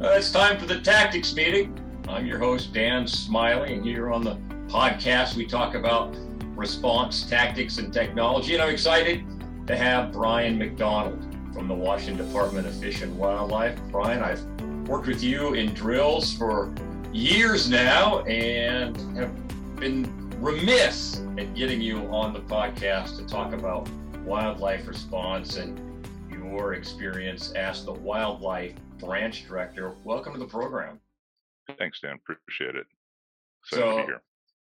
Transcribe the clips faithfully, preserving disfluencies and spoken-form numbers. Uh, it's time for the tactics meeting. I'm your host, Dan Smiley, and here on the podcast we talk about response, tactics, and technology. And I'm excited to have Brian McDonald from the Washington Department of Fish and Wildlife. Brian, I've worked with you in drills for years now and have been remiss at getting you on the podcast to talk about wildlife response and your experience as the wildlife branch director. Welcome to the program. Thanks, Dan. Appreciate it. Excited so, to be here.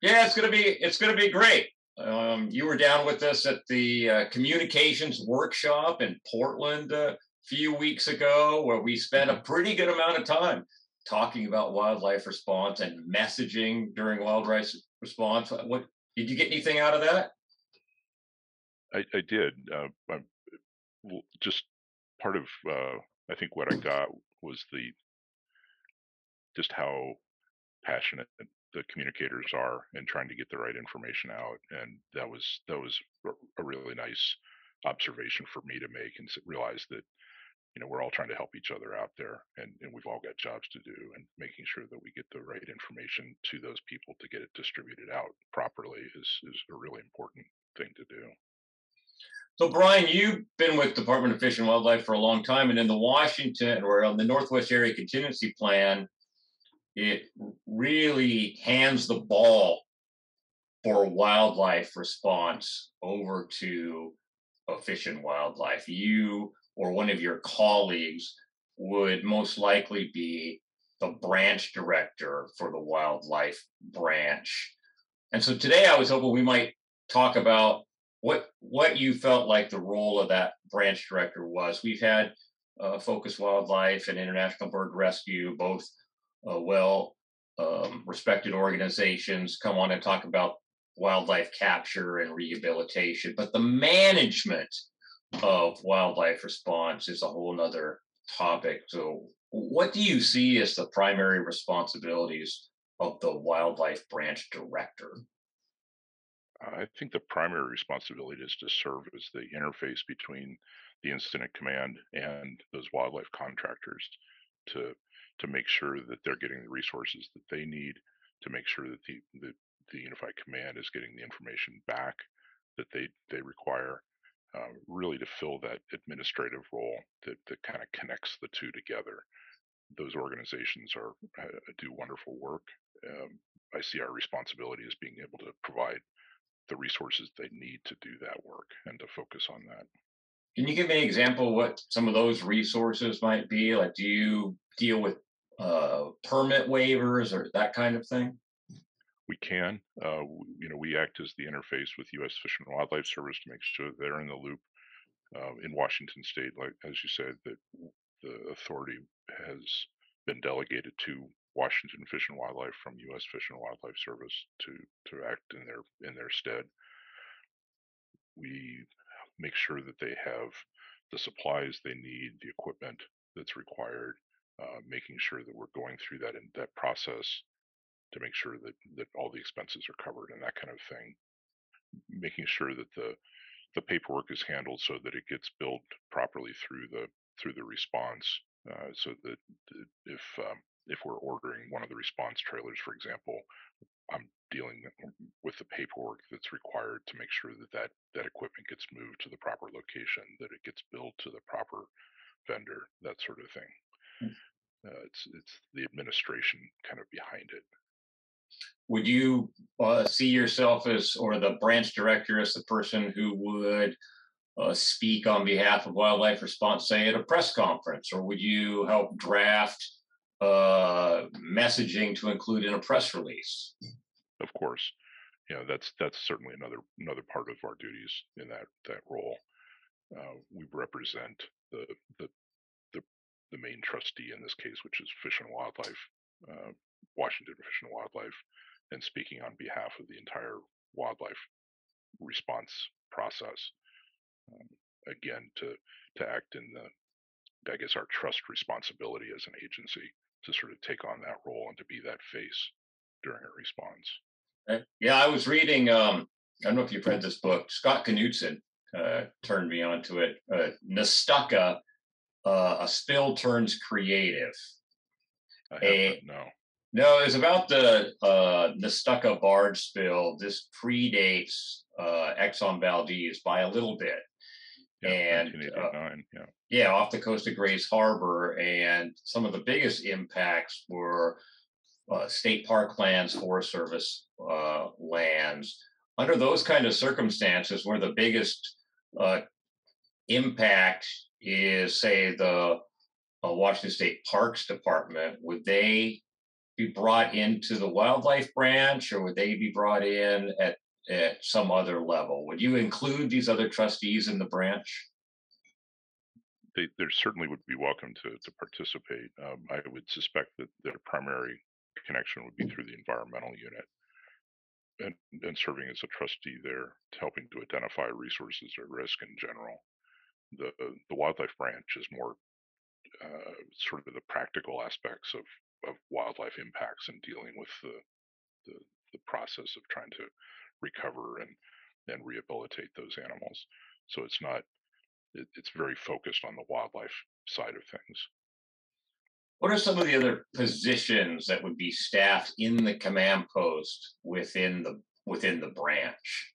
Yeah, it's going to be it's going to be great. Um, you were down with us at the uh, communications workshop in Portland a few weeks ago, where we spent a pretty good amount of time talking about wildlife response and messaging during wildlife response. What did you get anything out of that? I, I did. Uh, I, just part of uh, I think what I got was the just how passionate the communicators are in trying to get the right information out, and that was that was a really nice observation for me to make and realize that, you know, we're all trying to help each other out there, and, and we've all got jobs to do, and making sure that we get the right information to those people to get it distributed out properly is is a really important thing to do. So, Brian, you've been with Department of Fish and Wildlife for a long time, and in the Washington or on the Northwest Area Contingency Plan, it really hands the ball for wildlife response over to Fish and Wildlife. You or one of your colleagues would most likely be the branch director for the wildlife branch. And so today I was hoping we might talk about What what you felt like the role of that branch director was. We've had uh, Focus Wildlife and International Bird Rescue, both uh, well-respected um, organizations, come on and talk about wildlife capture and rehabilitation. But the management of wildlife response is a whole other topic. So what do you see as the primary responsibilities of the wildlife branch director? I think the primary responsibility is to serve as the interface between the incident command and those wildlife contractors to to make sure that they're getting the resources that they need, to make sure that the, the, the unified command is getting the information back that they, they require, uh, really to fill that administrative role that, that kind of connects the two together. Those organizations are do wonderful work. Um, I see our responsibility as being able to provide the resources they need to do that work and to focus on that. Can you give me an example of what some of those resources might be? Like, do you deal with uh, permit waivers or that kind of thing? We can. Uh, you know, we act as the interface with U S Fish and Wildlife Service to make sure they're in the loop. Uh, in Washington State, like as you said, that the authority has been delegated to Washington Fish and Wildlife from U S Fish and Wildlife Service to, to act in their in their stead. We make sure that they have the supplies they need, the equipment that's required, uh, making sure that we're going through that in that process to make sure that, that all the expenses are covered and that kind of thing. Making sure that the the paperwork is handled so that it gets billed properly through the through the response, uh, so that if um, If we're ordering one of the response trailers, for example, I'm dealing with the paperwork that's required to make sure that that, that equipment gets moved to the proper location, that it gets billed to the proper vendor, that sort of thing. Mm-hmm. Uh, it's it's the administration kind of behind it. Would you uh, see yourself as, or the branch director as the person who would uh, speak on behalf of wildlife response, say at a press conference, or would you help draft uh messaging to include in a press release? Of course, you know, that's that's certainly another another part of our duties in that that role. Uh, we represent the, the the the main trustee in this case, which is Fish and Wildlife, uh, Washington Fish and Wildlife, and speaking on behalf of the entire wildlife response process. Um, again, to to act in the, I guess, our trust responsibility as an agency, to sort of take on that role and to be that face during a response. Yeah, I was reading, um, I don't know if you've read this book, Scott Knudsen uh, turned me onto it, uh, Nestucca, uh, A Spill Turns Creative. I haven't, no. No, it's about the uh, Nestucca barge spill. This predates uh, Exxon Valdez by a little bit. Yeah, and uh, yeah. yeah, off the coast of Grays Harbor. And some of the biggest impacts were uh, state park lands, Forest Service uh, lands. Under those kind of circumstances, where the biggest uh, impact is, say, the uh, Washington State Parks Department, would they be brought into the wildlife branch, or would they be brought in at, at some other level? Would you include these other trustees in the branch? They, they certainly would be welcome to, to participate. Um, I would suspect that their primary connection would be through the environmental unit and, and serving as a trustee there to helping to identify resources at risk in general. The, the wildlife branch is more uh, sort of the practical aspects of of wildlife impacts and dealing with the, the the process of trying to recover and and rehabilitate those animals. So it's not, it, it's very focused on the wildlife side of things. What are some of the other positions that would be staffed in the command post within the within the branch?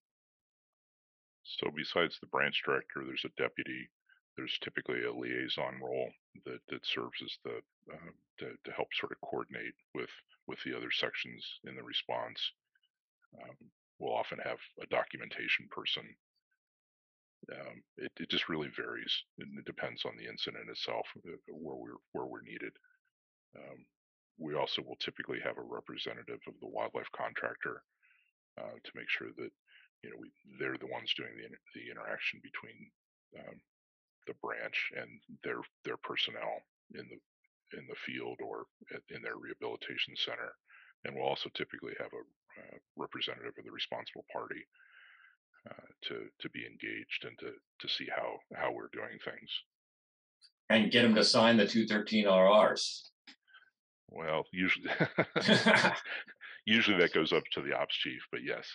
So besides the branch director, there's a deputy. There's typically a liaison role that, that serves as the uh, to, to help sort of coordinate with with the other sections in the response. Um, we'll often have a documentation person. Um, it, it just really varies. It depends on the incident itself, where we're where we're needed. Um, we also will typically have a representative of the wildlife contractor uh, to make sure that you know we they're the ones doing the the interaction between. Um, the branch and their their personnel in the in the field or at, in their rehabilitation center, and we'll also typically have a uh, representative of the responsible party uh, to to be engaged and to to see how how we're doing things and get them to sign the two thirteen R Rs. Well, usually usually that goes up to the ops chief, but yes,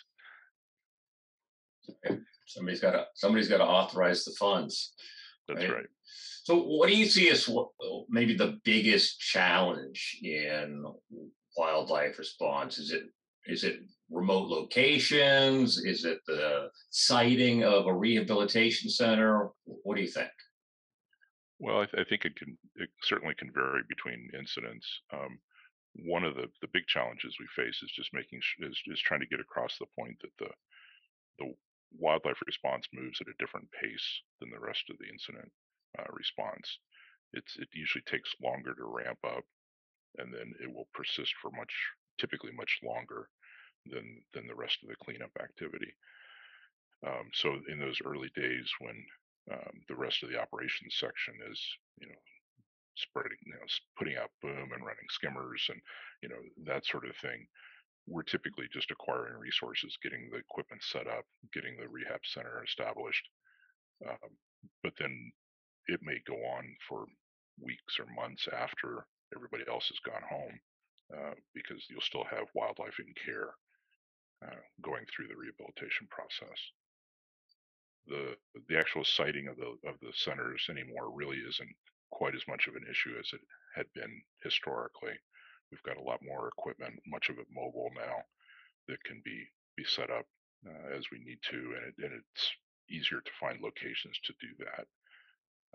somebody's got to somebody's got to authorize the funds. That's right. right. So what do you see as maybe the biggest challenge in wildlife response? Is it is it remote locations? Is it the siting of a rehabilitation center? What do you think? Well, I, th I think it can it certainly can vary between incidents. Um, one of the, the big challenges we face is just making is, is trying to get across the point that the the wildlife response moves at a different pace than the rest of the incident uh, response. It's, it usually takes longer to ramp up, and then it will persist for much, typically much longer than than the rest of the cleanup activity. Um, so in those early days when um, the rest of the operations section is, you know, spreading, you know, putting out boom and running skimmers and, you know, that sort of thing, we're typically just acquiring resources, getting the equipment set up, getting the rehab center established. Um, but then it may go on for weeks or months after everybody else has gone home, uh, because you'll still have wildlife in care uh, going through the rehabilitation process. The the actual siting of the of the centers anymore really isn't quite as much of an issue as it had been historically. We've got a lot more equipment, much of it mobile now, that can be be set up uh, as we need to, and, it, and it's easier to find locations to do that.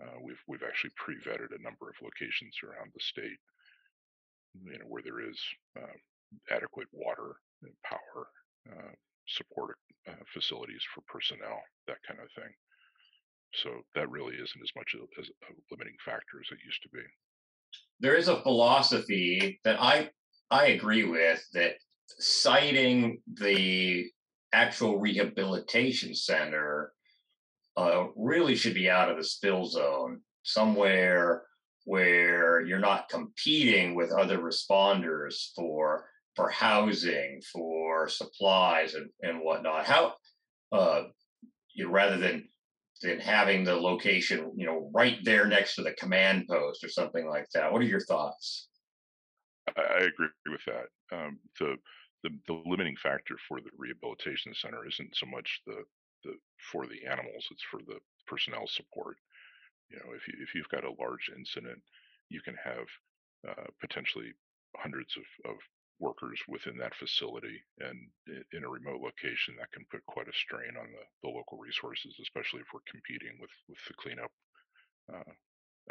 Uh, we've we've actually pre-vetted a number of locations around the state, you know, where there is uh, adequate water and power uh, support uh, facilities for personnel, that kind of thing. So that really isn't as much a, as a limiting factor as it used to be. There is a philosophy that I I agree with, that citing the actual rehabilitation center uh, really should be out of the spill zone, somewhere where you're not competing with other responders for for housing, for supplies, and and whatnot. How uh, you know, rather than than having the location, you know, right there next to the command post or something like that. What are your thoughts? I agree with that. Um, the, the the limiting factor for the rehabilitation center isn't so much the the for the animals; it's for the personnel support. You know, if you if you've got a large incident, you can have uh, potentially hundreds of, of workers within that facility, and in a remote location that can put quite a strain on the, the local resources, especially if we're competing with, with the cleanup uh,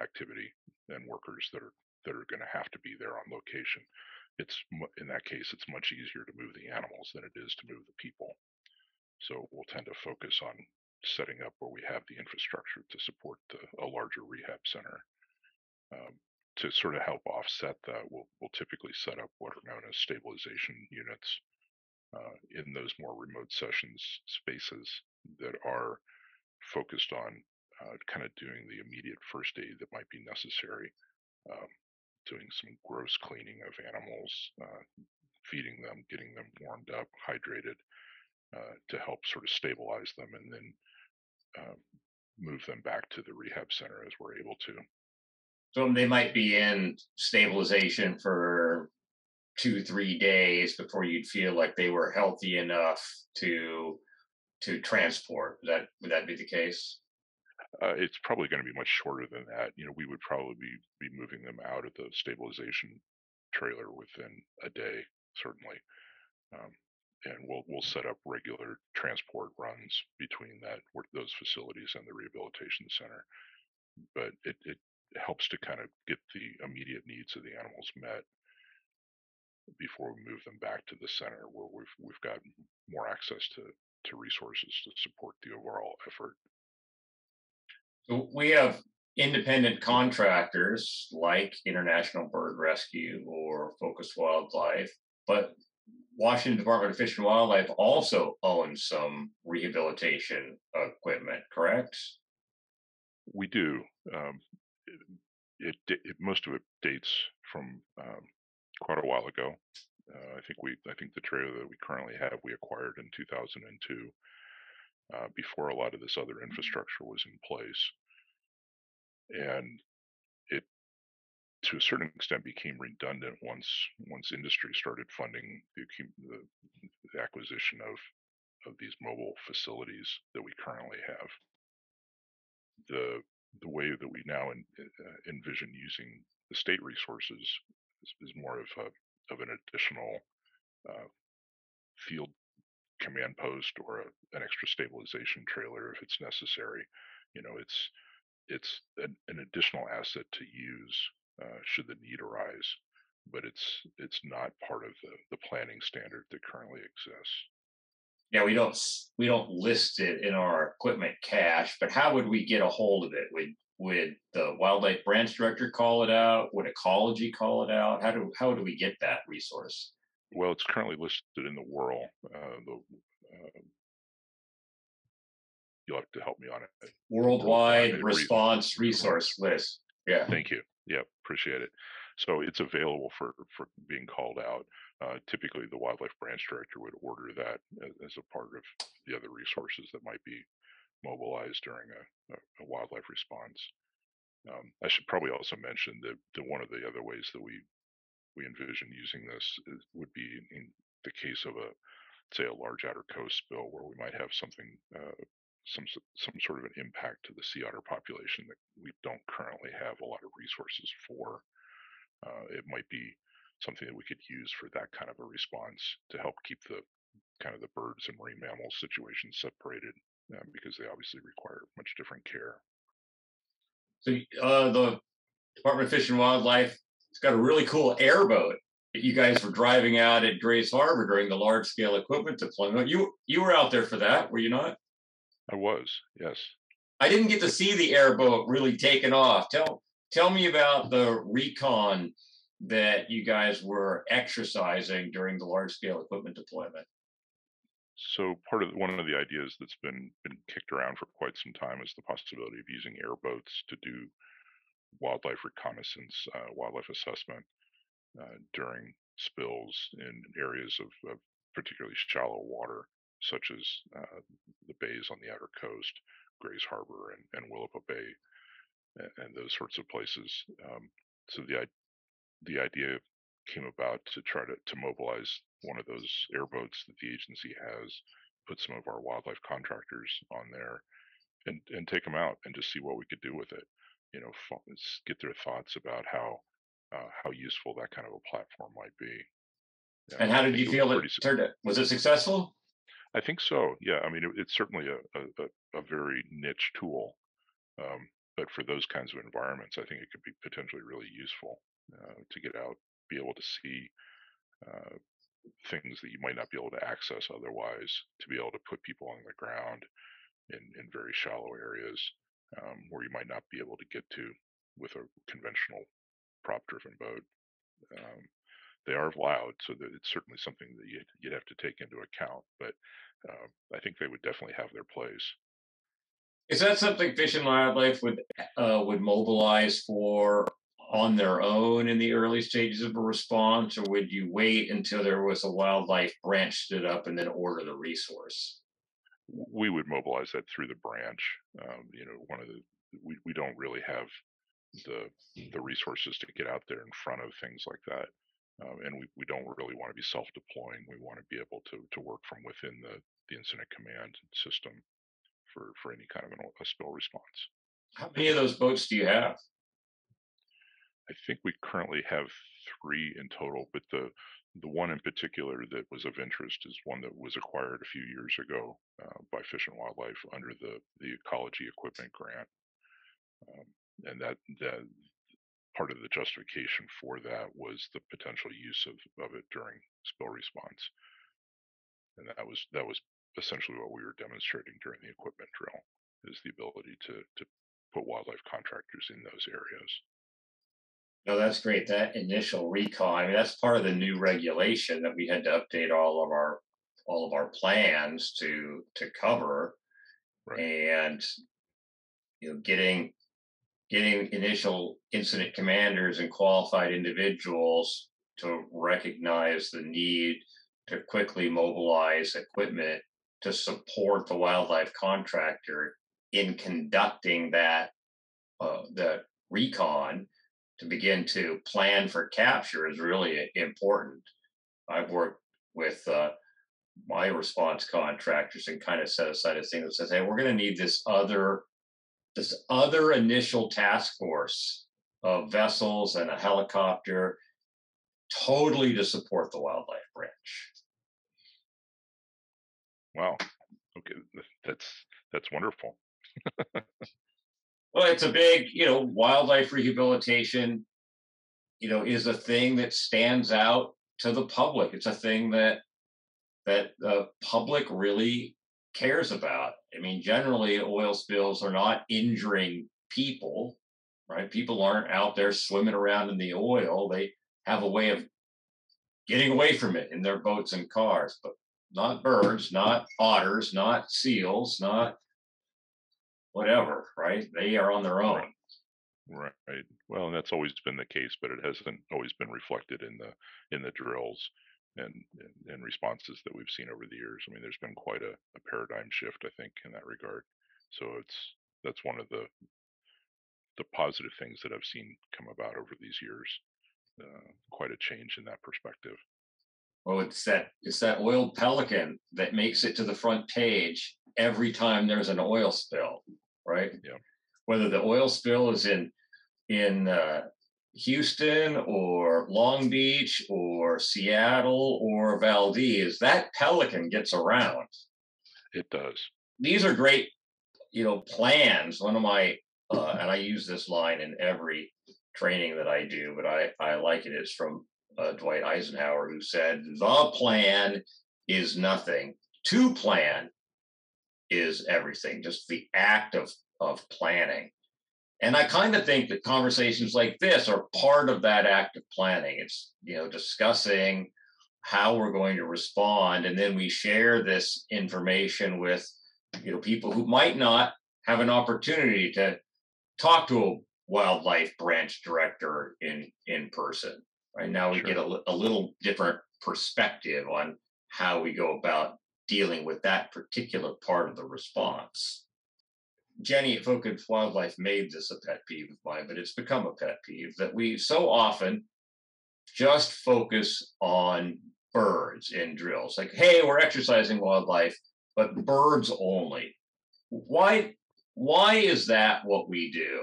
activity and workers that are that are going to have to be there on location. It's in that case, it's much easier to move the animals than it is to move the people. So we'll tend to focus on setting up where we have the infrastructure to support the, a larger rehab center. Um, to sort of help offset that, we'll, we'll typically set up what are known as stabilization units uh, in those more remote sessions spaces that are focused on uh, kind of doing the immediate first aid that might be necessary, um, doing some gross cleaning of animals, uh, feeding them, getting them warmed up, hydrated, uh, to help sort of stabilize them, and then uh, move them back to the rehab center as we're able to. So they might be in stabilization for two, three days before you'd feel like they were healthy enough to to transport. Would that would that be the case? Uh, it's probably going to be much shorter than that. You know, we would probably be, be moving them out of the stabilization trailer within a day, certainly. Um, and we'll we'll set up regular transport runs between that those facilities and the rehabilitation center. But it it. helps to kind of get the immediate needs of the animals met before we move them back to the center, where we've we've got more access to to resources to support the overall effort. So we have independent contractors like International Bird Rescue or Focus Wildlife, but Washington Department of Fish and Wildlife also owns some rehabilitation equipment, correct? We do. Um, It, it, it most of it dates from um, quite a while ago. Uh, I think we I think the trailer that we currently have we acquired in two thousand two, uh, before a lot of this other infrastructure was in place, and it to a certain extent became redundant once once industry started funding the, the, the acquisition of of these mobile facilities that we currently have. The The way that we now in, uh, envision using the state resources is, is more of a, of an additional uh, field command post or a, an extra stabilization trailer if it's necessary. You know, it's it's an, an additional asset to use uh, should the need arise, but it's it's not part of the, the planning standard that currently exists. Yeah, we don't we don't list it in our equipment cache, but how would we get a hold of it? Would would the wildlife branch director call it out? Would ecology call it out? How do how do we get that resource? Well, it's currently listed in the W R L. Uh, the, uh, you'll have to help me on it. Worldwide, Worldwide Response Re- Resource Re- List. Yeah. Thank you. Yeah, appreciate it. So it's available for, for being called out. Uh, typically, the wildlife branch director would order that as, as a part of the other resources that might be mobilized during a, a, a wildlife response. Um, I should probably also mention that, that one of the other ways that we we envision using this is, would be in the case of a, say, a large outer coast spill, where we might have something, uh, some some sort of an impact to the sea otter population that we don't currently have a lot of resources for. Uh, it might be something that we could use for that kind of a response to help keep the kind of the birds and marine mammals situation separated, uh, because they obviously require much different care. So uh, the Department of Fish and Wildlife, it's got a really cool airboat that you guys were driving out at Grays Harbor during the large-scale equipment deployment. You you were out there for that, were you not? I was, yes. I didn't get to see the airboat really taken off. Tell Tell me about the recon that you guys were exercising during the large-scale equipment deployment. So part of one of the ideas that's been been kicked around for quite some time is the possibility of using airboats to do wildlife reconnaissance, uh, wildlife assessment uh, during spills in areas of, of particularly shallow water, such as uh, the bays on the outer coast, Grays Harbor and, and Willapa Bay, and those sorts of places. Um, so the the idea came about to try to, to mobilize one of those airboats that the agency has, put some of our wildlife contractors on there, and, and take them out and just see what we could do with it. You know, get their thoughts about how uh, how useful that kind of a platform might be. Yeah, and how did you feel it turned out? Was it successful? I think so. Yeah, I mean, it, it's certainly a, a, a very niche tool, um, but for those kinds of environments, I think it could be potentially really useful uh, to get out, be able to see uh, things that you might not be able to access otherwise, to be able to put people on the ground in, in very shallow areas um, where you might not be able to get to with a conventional prop-driven boat. Um, they are loud, so that it's certainly something that you'd, you'd have to take into account, but uh, I think they would definitely have their place. Is that something Fish and Wildlife would uh, would mobilize for on their own in the early stages of a response, or would you wait until there was a wildlife branch stood up and then order the resource? We would mobilize that through the branch. Um, you know, one of the we we don't really have the the resources to get out there in front of things like that. Um, and we, we don't really want to be self-deploying. We want to be able to to work from within the, the incident command system for, for any kind of an, a spill response. How many of those boats do you have? I think we currently have three in total, but the the one in particular that was of interest is one that was acquired a few years ago uh, by Fish and Wildlife under the, the Ecology Equipment Grant. Um, and that, that part of the justification for that was the potential use of, of it during spill response. And that was that was essentially what we were demonstrating during the equipment drill, is the ability to, to put wildlife contractors in those areas. No, that's great. That initial recall, I mean, that's part of the new regulation that we had to update all of our all of our plans to to cover. Right. And you know, getting getting initial incident commanders and qualified individuals to recognize the need to quickly mobilize equipment to support the wildlife contractor in conducting that uh, the recon, to begin to plan for capture, is really important. I've worked with uh, my response contractors and kind of set aside a thing that says, "Hey, we're going to need this other, this other initial task force of vessels and a helicopter, totally to support the wildlife branch." Wow. Okay, that's that's wonderful. Well, it's a big, you know, wildlife rehabilitation, you know, is a thing that stands out to the public. It's a thing that that the public really cares about. I mean, generally, oil spills are not injuring people, right? People aren't out there swimming around in the oil. They have a way of getting away from it in their boats and cars, but not birds, not otters, not seals, not whatever, right? They are on their own. Right. Right. Well, and that's always been the case, but it hasn't always been reflected in the in the drills and and, and responses that we've seen over the years. I mean, there's been quite a, a paradigm shift, I think, in that regard. So it's that's one of the the positive things that I've seen come about over these years. Uh, quite a change in that perspective. Well, it's that it's that oiled pelican that makes it to the front page every time there's an oil spill, right? Yeah. Whether the oil spill is in in uh, Houston or Long Beach or Seattle or Valdez, that pelican gets around. It does. These are great, you know, plans. One of my uh, and I use this line in every training that I do, but I I like it. It's from Uh, Dwight Eisenhower, who said, "The plan is nothing. To plan is everything." Just the act of of planning. And I kind of think that conversations like this are part of that act of planning. It's, you know, discussing how we're going to respond, and then we share this information with, you know, people who might not have an opportunity to talk to a wildlife branch director in in person. Right now we sure. get a, a little different perspective on how we go about dealing with that particular part of the response. Jenny at Focus Wildlife made this a pet peeve of mine, but it's become a pet peeve that we so often just focus on birds in drills. Like, hey, we're exercising wildlife, but birds only. Why, why is that what we do?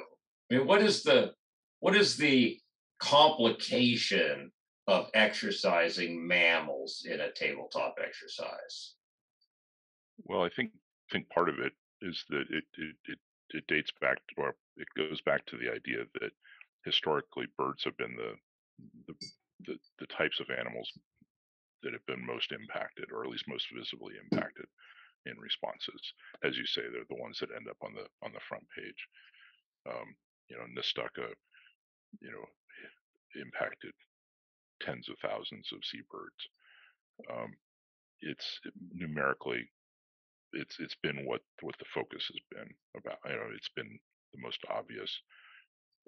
I mean, what is the, what is the complication of exercising mammals in a tabletop exercise? Well, I think think part of it is that it it it, it dates back to, or it goes back to the idea that historically birds have been the the the, the types of animals that have been most impacted, or at least most visibly impacted in responses. As you say, they're the ones that end up on the on the front page. Um, you know, Nestucca, you know, impacted tens of thousands of seabirds. Um, it's numerically, it's it's been what what the focus has been about. You know, it's been the most obvious,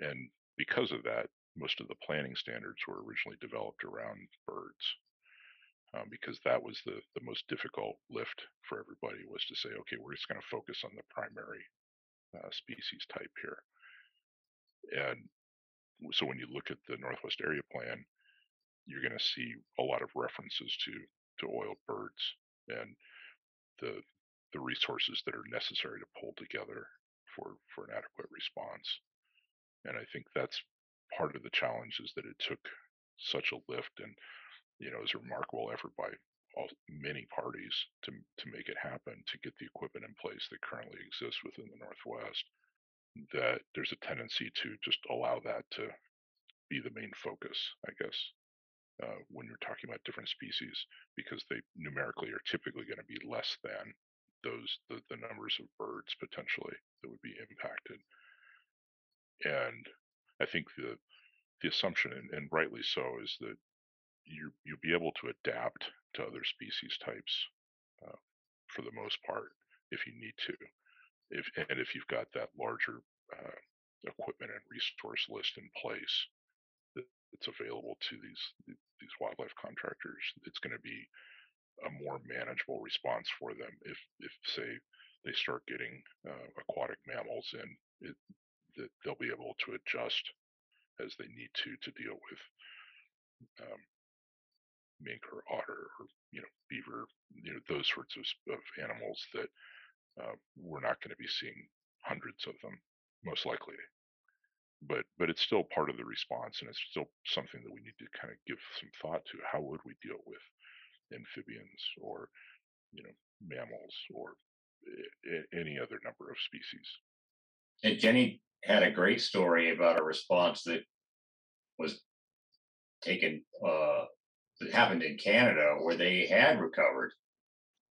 and because of that, most of the planning standards were originally developed around birds, um, because that was the the most difficult lift for everybody, was to say, okay, we're just going to focus on the primary uh, species type here. And so when you look at the Northwest Area Plan, you're going to see a lot of references to to oiled birds and the the resources that are necessary to pull together for for an adequate response. And I think that's part of the challenge, is that it took such a lift, and you know, it was a remarkable effort by all, many parties to to make it happen, to get the equipment in place that currently exists within the Northwest, that there's a tendency to just allow that to be the main focus, I guess. Uh, when you're talking about different species, because they numerically are typically going to be less than those the, the numbers of birds potentially that would be impacted. And I think the the assumption, and, and rightly so, is that you you'll be able to adapt to other species types uh, for the most part if you need to, if and if you've got that larger uh, equipment and resource list in place that's available to these these wildlife contractors, it's going to be a more manageable response for them. If, if say, they start getting uh, aquatic mammals in, it, that they'll be able to adjust as they need to to deal with um, mink or otter or, you know, beaver, you know, those sorts of, of animals that uh, we're not going to be seeing hundreds of them, most likely. But but it's still part of the response, and it's still something that we need to kind of give some thought to. How would we deal with amphibians, or you know, mammals, or any other number of species? And Jenny had a great story about a response that was taken uh, that happened in Canada, where they had recovered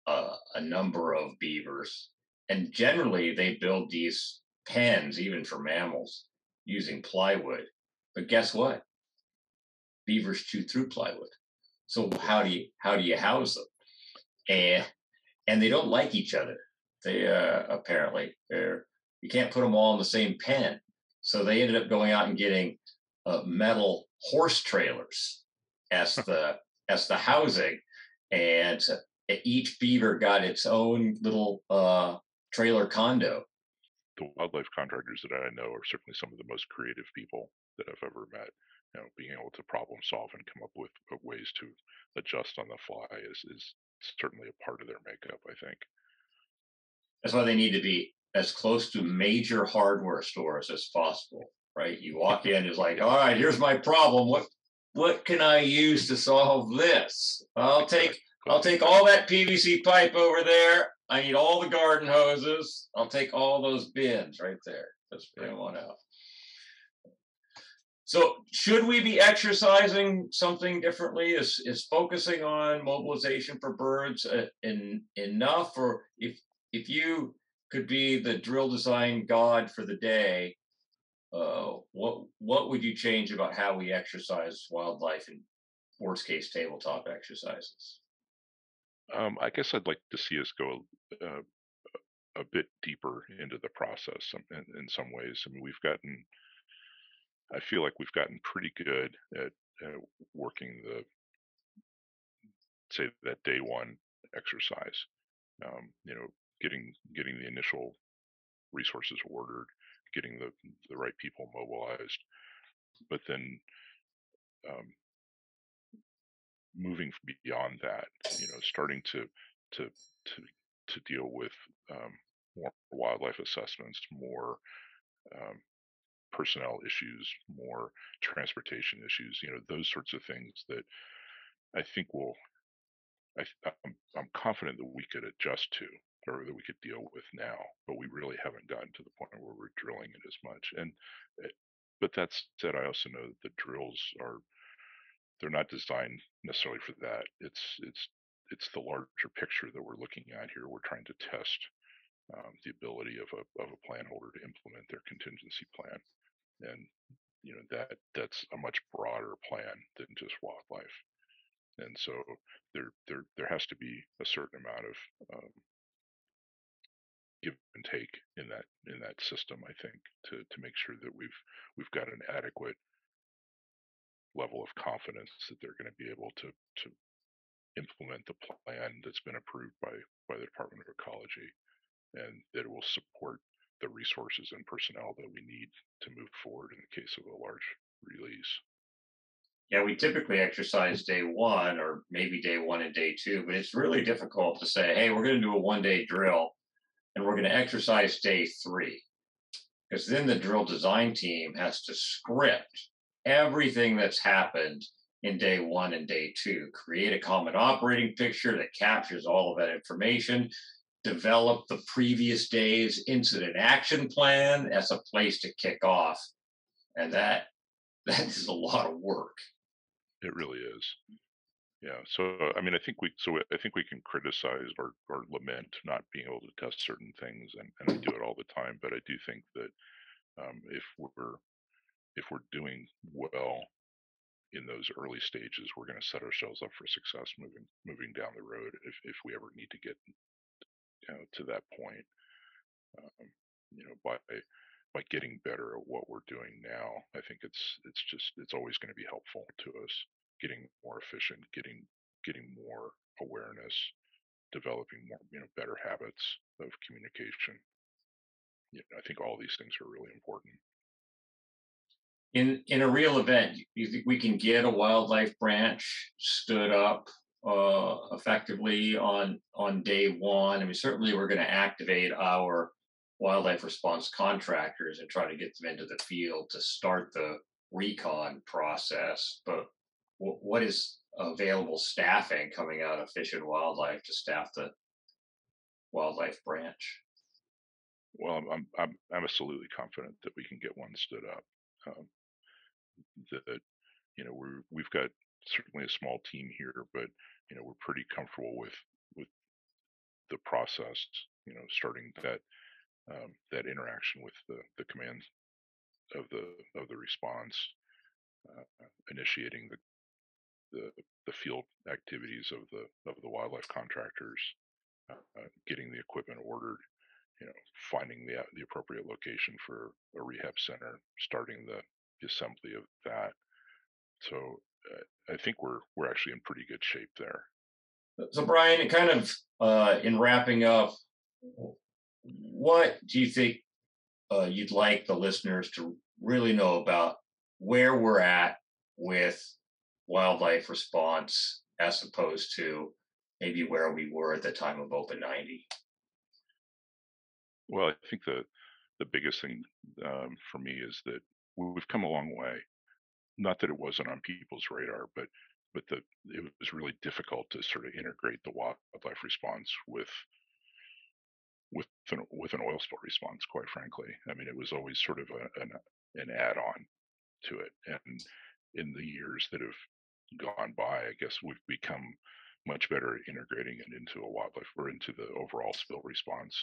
uh, a number of beavers, and generally they build these pens even for mammals using plywood, but guess what? Beavers chew through plywood. So how do you how do you house them? And and they don't like each other. They uh, apparently they're you can't put them all in the same pen. So they ended up going out and getting uh, metal horse trailers as the as the housing, and each beaver got its own little uh, trailer condo. The wildlife contractors that I know are certainly some of the most creative people that I've ever met. You know, being able to problem solve and come up with ways to adjust on the fly is, is certainly a part of their makeup, I think. That's why they need to be as close to major hardware stores as possible, right? You walk in, it's like, all right, here's my problem. What what can I use to solve this? I'll take I'll take all that P V C pipe over there. I need all the garden hoses. I'll take all those bins right there. Just bring one out. So should we be exercising something differently? Is is focusing on mobilization for birds uh, in, enough? Or if if you could be the drill design god for the day, uh, what what would you change about how we exercise wildlife in worst case tabletop exercises? Um, I guess I'd like to see us go uh, a bit deeper into the process in, in some ways. I mean, we've gotten, I feel like we've gotten pretty good at, at working the, say, that day one exercise, um, you know, getting getting the initial resources ordered, getting the, the right people mobilized, but then um, moving beyond that, you know, starting to to to to deal with um, more wildlife assessments, more um, personnel issues, more transportation issues, you know, those sorts of things that I think will, I, I'm, I'm confident that we could adjust to or that we could deal with now, but we really haven't gotten to the point where we're drilling it as much. And, but that said, I also know that the drills are, they're not designed necessarily for that. It's, it's, it's the larger picture that we're looking at here. We're trying to test um, the ability of a, of a plan holder to implement their contingency plan. And, you know, that that's a much broader plan than just wildlife. And so there, there, there has to be a certain amount of um, give and take in that, in that system, I think, to, to make sure that we've, we've got an adequate level of confidence that they're going to be able to, to implement the plan that's been approved by, by the Department of Ecology, and that it will support the resources and personnel that we need to move forward in the case of a large release. Yeah, we typically exercise day one or maybe day one and day two, but it's really difficult to say, hey, we're going to do a one-day drill and we're going to exercise day three, because then the drill design team has to script everything that's happened in day one and day two, create a common operating picture that captures all of that information, develop the previous day's incident action plan as a place to kick off. And that that is a lot of work. It really is. Yeah. So, I mean, I think we, so I think we can criticize or, or lament not being able to test certain things, and, and I do it all the time, but I do think that um, if we're, if we're doing well in those early stages, we're going to set ourselves up for success moving, moving down the road. If, if we ever need to get, you know, to that point, um, you know, by, by getting better at what we're doing now, I think it's, it's just, it's always going to be helpful to us. Getting more efficient, getting getting more awareness, developing more, you know, better habits of communication. You know, I think all these things are really important. In in a real event, do you think we can get a wildlife branch stood up uh, effectively on on day one? I mean, certainly we're going to activate our wildlife response contractors and try to get them into the field to start the recon process, but what is available staffing coming out of Fish and Wildlife to staff the wildlife branch? Well, I'm I'm I'm absolutely confident that we can get one stood up. Um, that you know we're we've got certainly a small team here, but you know we're pretty comfortable with with the process. You know, starting that um, that interaction with the the command of the of the response, uh, initiating the The, the field activities of the of the wildlife contractors, uh, getting the equipment ordered, you know, finding the the appropriate location for a rehab center, starting the, the assembly of that. So uh, I think we're we're actually in pretty good shape there. So Brian, kind of uh, in wrapping up, what do you think uh, you'd like the listeners to really know about where we're at with wildlife response as opposed to maybe where we were at the time of Open ninety? Well, I think the the biggest thing um, for me is that we've come a long way. Not that it wasn't on people's radar, but but the it was really difficult to sort of integrate the wildlife response with with an, with an oil spill response. Quite frankly, I mean, it was always sort of a, an an add-on to it, and in the years that have gone by, I guess we've become much better at integrating it into a wildlife or into the overall spill response,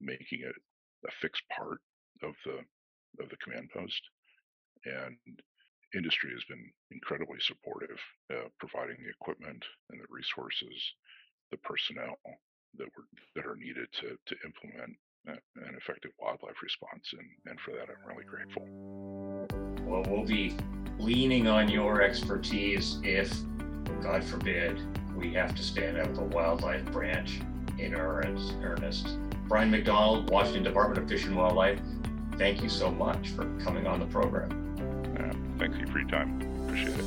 making it a fixed part of the of the command post. And industry has been incredibly supportive, uh, providing the equipment and the resources, the personnel that were that are needed to to implement an effective wildlife response, and, and for that I'm really grateful. Well, we'll be leaning on your expertise if, God forbid, we have to stand up a wildlife branch in earnest. Brian McDonald, Washington Department of Fish and Wildlife, thank you so much for coming on the program. Yeah, thank you for your time. Appreciate it.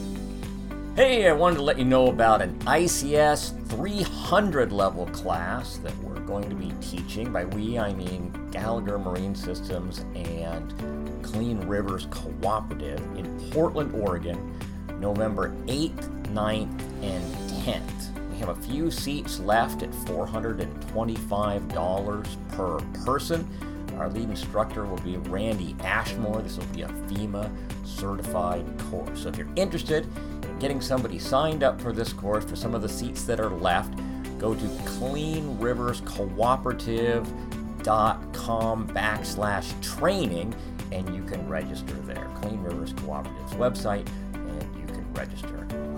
Hey, I wanted to let you know about an I C S three hundred level class that we're going to be teaching. By we, I mean Gallagher Marine Systems and Clean Rivers Cooperative in Portland, Oregon, November eighth, ninth, and tenth. We have a few seats left at four hundred twenty-five dollars per person. Our lead instructor will be Randy Ashmore. This will be a FEMA certified course. So if you're interested in getting somebody signed up for this course, for some of the seats that are left, go to cleanriverscooperative.com backslash training and you can register there. Clean Rivers Cooperative's website, and you can register.